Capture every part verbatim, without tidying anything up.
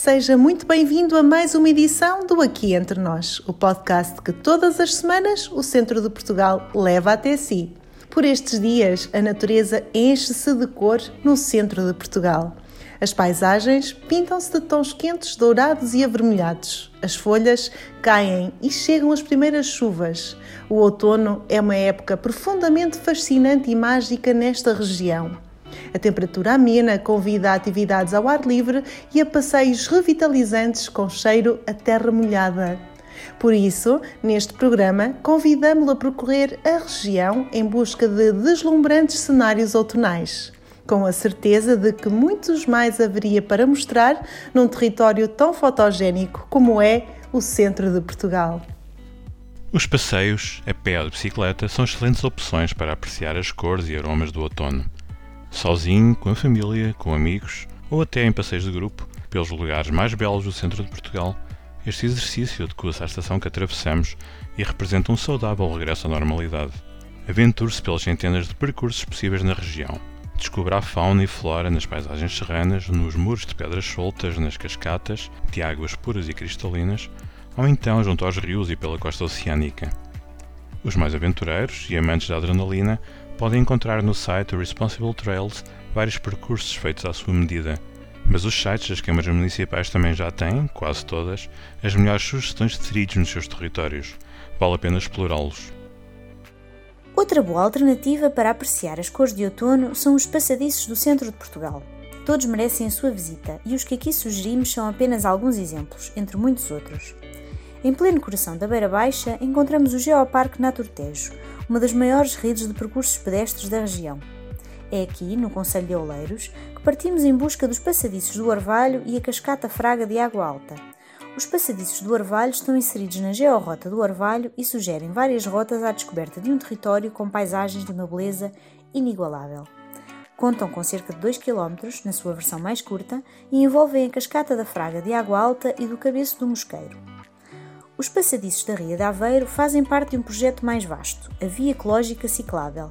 Seja muito bem-vindo a mais uma edição do Aqui Entre Nós, o podcast que todas as semanas o Centro de Portugal leva até si. Por estes dias, a natureza enche-se de cor no centro de Portugal. As paisagens pintam-se de tons quentes, dourados e avermelhados. As folhas caem e chegam as primeiras chuvas. O outono é uma época profundamente fascinante e mágica nesta região. A temperatura amena convida a atividades ao ar livre e a passeios revitalizantes com cheiro a terra molhada. Por isso, neste programa, convidamo-lo a percorrer a região em busca de deslumbrantes cenários outonais, com a certeza de que muitos mais haveria para mostrar num território tão fotogénico como é o centro de Portugal. Os passeios a pé ou de bicicleta são excelentes opções para apreciar as cores e aromas do outono. Sozinho, com a família, com amigos ou até em passeios de grupo, pelos lugares mais belos do centro de Portugal, este exercício adequa-se à estação que atravessamos e representa um saudável regresso à normalidade. Aventure-se pelas centenas de percursos possíveis na região. Descubra a fauna e flora nas paisagens serranas, nos muros de pedras soltas, nas cascatas de águas puras e cristalinas, ou então junto aos rios e pela costa oceânica. Os mais aventureiros e amantes da adrenalina podem encontrar no site do Responsible Trails vários percursos feitos à sua medida, mas os sites das câmaras municipais também já têm, quase todas, as melhores sugestões de trilhos nos seus territórios. Vale a pena explorá-los. Outra boa alternativa para apreciar as cores de outono são os passadiços do centro de Portugal. Todos merecem a sua visita e os que aqui sugerimos são apenas alguns exemplos, entre muitos outros. Em pleno coração da Beira Baixa encontramos o Geoparque Naturtejo, uma das maiores redes de percursos pedestres da região. É aqui, no concelho de Oleiros, que partimos em busca dos passadiços do Orvalho e a cascata Fraga de Água Alta. Os passadiços do Orvalho estão inseridos na Georrota do Orvalho e sugerem várias rotas à descoberta de um território com paisagens de uma beleza inigualável. Contam com cerca de dois quilómetros, na sua versão mais curta, e envolvem a cascata da Fraga de Água Alta e do Cabeço do Mosqueiro. Os passadiços da Ria de Aveiro fazem parte de um projeto mais vasto, a Via Ecológica Ciclável.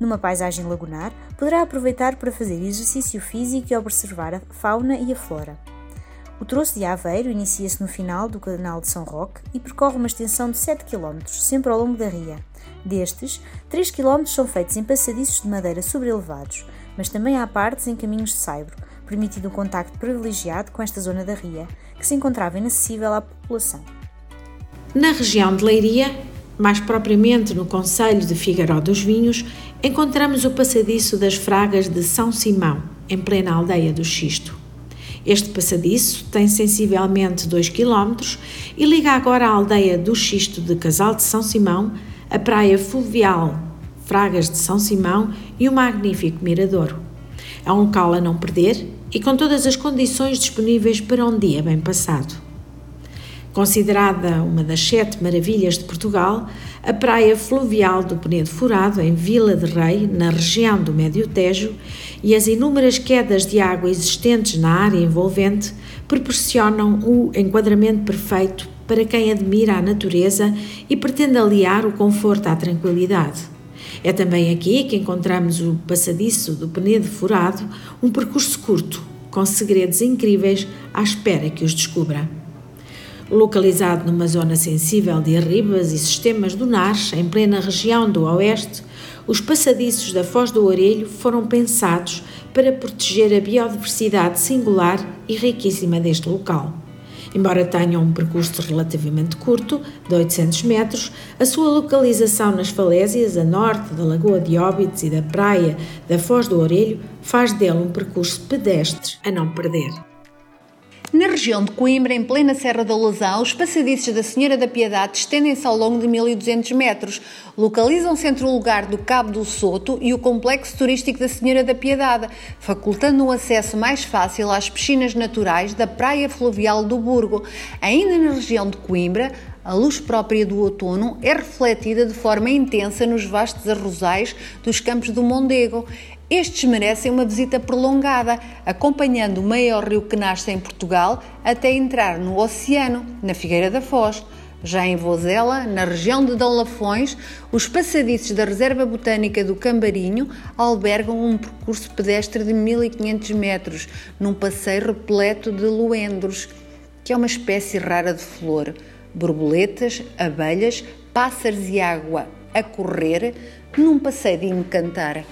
Numa paisagem lagunar, poderá aproveitar para fazer exercício físico e observar a fauna e a flora. O troço de Aveiro inicia-se no final do Canal de São Roque e percorre uma extensão de sete quilómetros, sempre ao longo da ria. Destes, três quilómetros são feitos em passadiços de madeira sobrelevados, mas também há partes em caminhos de saibro, permitindo um contacto privilegiado com esta zona da ria, que se encontrava inacessível à população. Na região de Leiria, mais propriamente no concelho de Figueiró dos Vinhos, encontramos o passadiço das Fragas de São Simão, em plena Aldeia do Xisto. Este passadiço tem sensivelmente dois quilómetros e liga agora a Aldeia do Xisto de Casal de São Simão, a Praia Fluvial, Fragas de São Simão e o magnífico miradouro. É um local a não perder e com todas as condições disponíveis para um dia bem passado. Considerada uma das sete maravilhas de Portugal, a Praia Fluvial do Penedo Furado, em Vila de Rei, na região do Médio Tejo, e as inúmeras quedas de água existentes na área envolvente proporcionam o enquadramento perfeito para quem admira a natureza e pretende aliar o conforto à tranquilidade. É também aqui que encontramos o passadiço do Penedo Furado, um percurso curto, com segredos incríveis à espera que os descubra. Localizado numa zona sensível de arribas e sistemas dunares, em plena região do Oeste, os passadiços da Foz do Orelho foram pensados para proteger a biodiversidade singular e riquíssima deste local. Embora tenham um percurso relativamente curto, de oitocentos metros, a sua localização nas falésias a norte da Lagoa de Óbidos e da Praia da Foz do Orelho faz dele um percurso pedestre a não perder. Na região de Coimbra, em plena Serra da Lousã, os passadiços da Senhora da Piedade estendem-se ao longo de mil e duzentos metros, localizam-se entre o lugar do Cabo do Soto e o complexo turístico da Senhora da Piedade, facultando um acesso mais fácil às piscinas naturais da Praia Fluvial do Burgo. Ainda na região de Coimbra, a luz própria do outono é refletida de forma intensa nos vastos arrozais dos Campos do Mondego. Estes merecem uma visita prolongada, acompanhando o maior rio que nasce em Portugal até entrar no oceano, na Figueira da Foz. Já em Vozela, na região de Dão Lafões, os passadiços da Reserva Botânica do Cambarinho albergam um percurso pedestre de mil e quinhentos metros, num passeio repleto de luendros, que é uma espécie rara de flor, borboletas, abelhas, pássaros e água a correr, num passeio de encantar.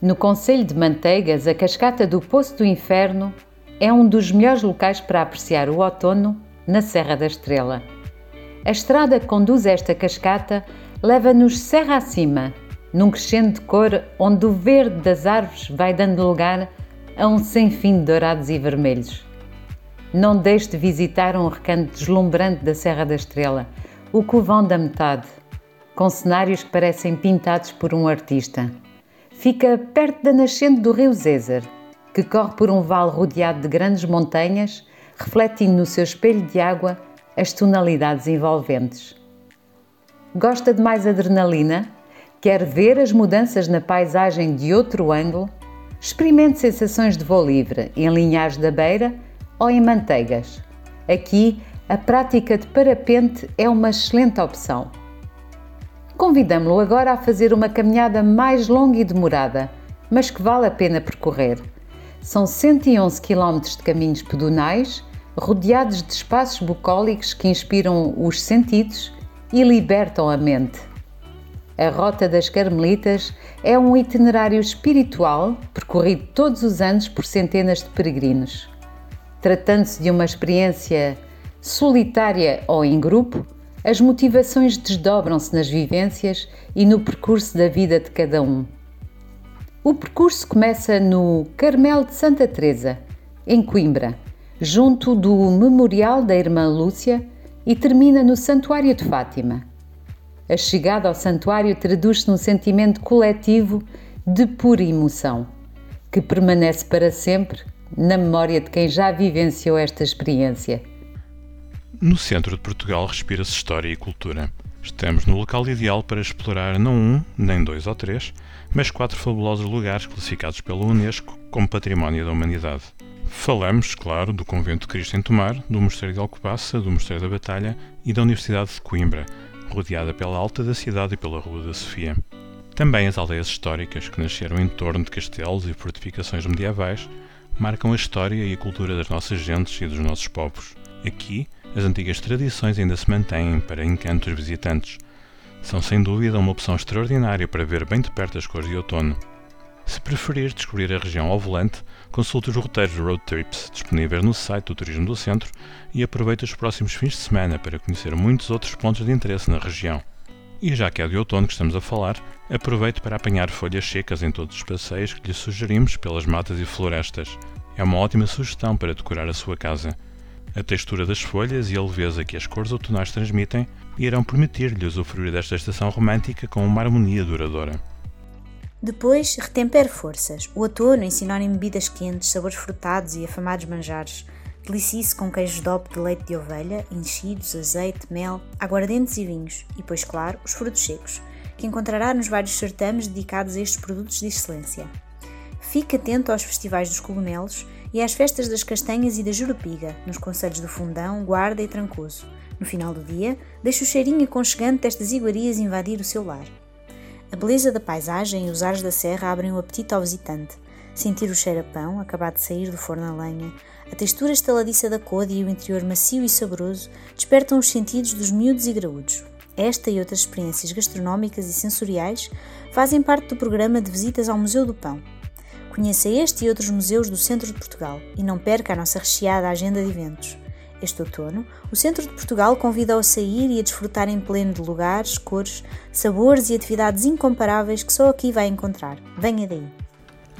No concelho de Manteigas, a cascata do Poço do Inferno é um dos melhores locais para apreciar o outono na Serra da Estrela. A estrada que conduz a esta cascata leva-nos serra acima, num crescendo de cor onde o verde das árvores vai dando lugar a um sem fim de dourados e vermelhos. Não deixe de visitar um recanto deslumbrante da Serra da Estrela, o Covão da Metade, com cenários que parecem pintados por um artista. Fica perto da nascente do rio Zézer, que corre por um vale rodeado de grandes montanhas, refletindo no seu espelho de água as tonalidades envolventes. Gosta de mais adrenalina? Quer ver as mudanças na paisagem de outro ângulo? Experimente sensações de voo livre em Linhares da Beira ou em Manteigas. Aqui, a prática de parapente é uma excelente opção. Convidamo-lo agora a fazer uma caminhada mais longa e demorada, mas que vale a pena percorrer. São cento e onze quilómetros de caminhos pedonais, rodeados de espaços bucólicos que inspiram os sentidos e libertam a mente. A Rota das Carmelitas é um itinerário espiritual percorrido todos os anos por centenas de peregrinos. Tratando-se de uma experiência solitária ou em grupo, as motivações desdobram-se nas vivências e no percurso da vida de cada um. O percurso começa no Carmel de Santa Teresa, em Coimbra, junto do Memorial da Irmã Lúcia, e termina no Santuário de Fátima. A chegada ao santuário traduz-se num sentimento coletivo de pura emoção, que permanece para sempre na memória de quem já vivenciou esta experiência. No centro de Portugal respira-se história e cultura. Estamos no local ideal para explorar não um, nem dois ou três, mas quatro fabulosos lugares classificados pela Unesco como Património da Humanidade. Falamos, claro, do Convento de Cristo em Tomar, do Mosteiro de Alcobaça, do Mosteiro da Batalha e da Universidade de Coimbra, rodeada pela Alta da Cidade e pela Rua da Sofia. Também as aldeias históricas, que nasceram em torno de castelos e fortificações medievais, marcam a história e a cultura das nossas gentes e dos nossos povos. Aqui, as antigas tradições ainda se mantêm para encanto dos visitantes. São sem dúvida uma opção extraordinária para ver bem de perto as cores de outono. Se preferir descobrir a região ao volante, consulte os roteiros Road Trips disponíveis no site do Turismo do Centro e aproveite os próximos fins de semana para conhecer muitos outros pontos de interesse na região. E já que é de outono que estamos a falar, aproveite para apanhar folhas secas em todos os passeios que lhe sugerimos pelas matas e florestas. É uma ótima sugestão para decorar a sua casa. A textura das folhas e a leveza que as cores outonais transmitem irão permitir-lhe usufruir desta estação romântica com uma harmonia douradoura. Depois, retempere forças. O outono ensina-lhe bebidas quentes, sabores frutados e afamados manjares. Delicie-se com queijos dope de leite de ovelha, enchidos, azeite, mel, aguardentes e vinhos. E, pois claro, os frutos secos, que encontrará nos vários certames dedicados a estes produtos de excelência. Fique atento aos festivais dos cogumelos e às festas das castanhas e da jurupiga, nos concelhos do Fundão, Guarda e Trancoso. No final do dia, deixe o cheirinho aconchegante destas iguarias invadir o seu lar. A beleza da paisagem e os ares da serra abrem o apetite ao visitante. Sentir o cheiro a pão, acabado de sair do forno a lenha, a textura estaladiça da côdea e o interior macio e saboroso despertam os sentidos dos miúdos e graúdos. Esta e outras experiências gastronómicas e sensoriais fazem parte do programa de visitas ao Museu do Pão. Conheça este e outros museus do centro de Portugal e não perca a nossa recheada agenda de eventos. Este outono, o centro de Portugal convida-o a sair e a desfrutar em pleno de lugares, cores, sabores e atividades incomparáveis que só aqui vai encontrar. Venha daí!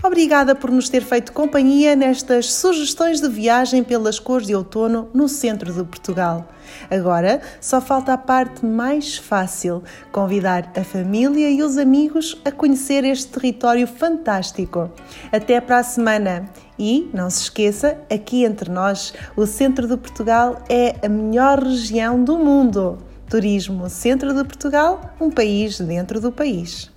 Obrigada por nos ter feito companhia nestas sugestões de viagem pelas cores de outono no centro de Portugal. Agora, só falta a parte mais fácil, convidar a família e os amigos a conhecer este território fantástico. Até para a semana! E, não se esqueça, aqui entre nós, o centro de Portugal é a melhor região do mundo. Turismo Centro de Portugal, um país dentro do país.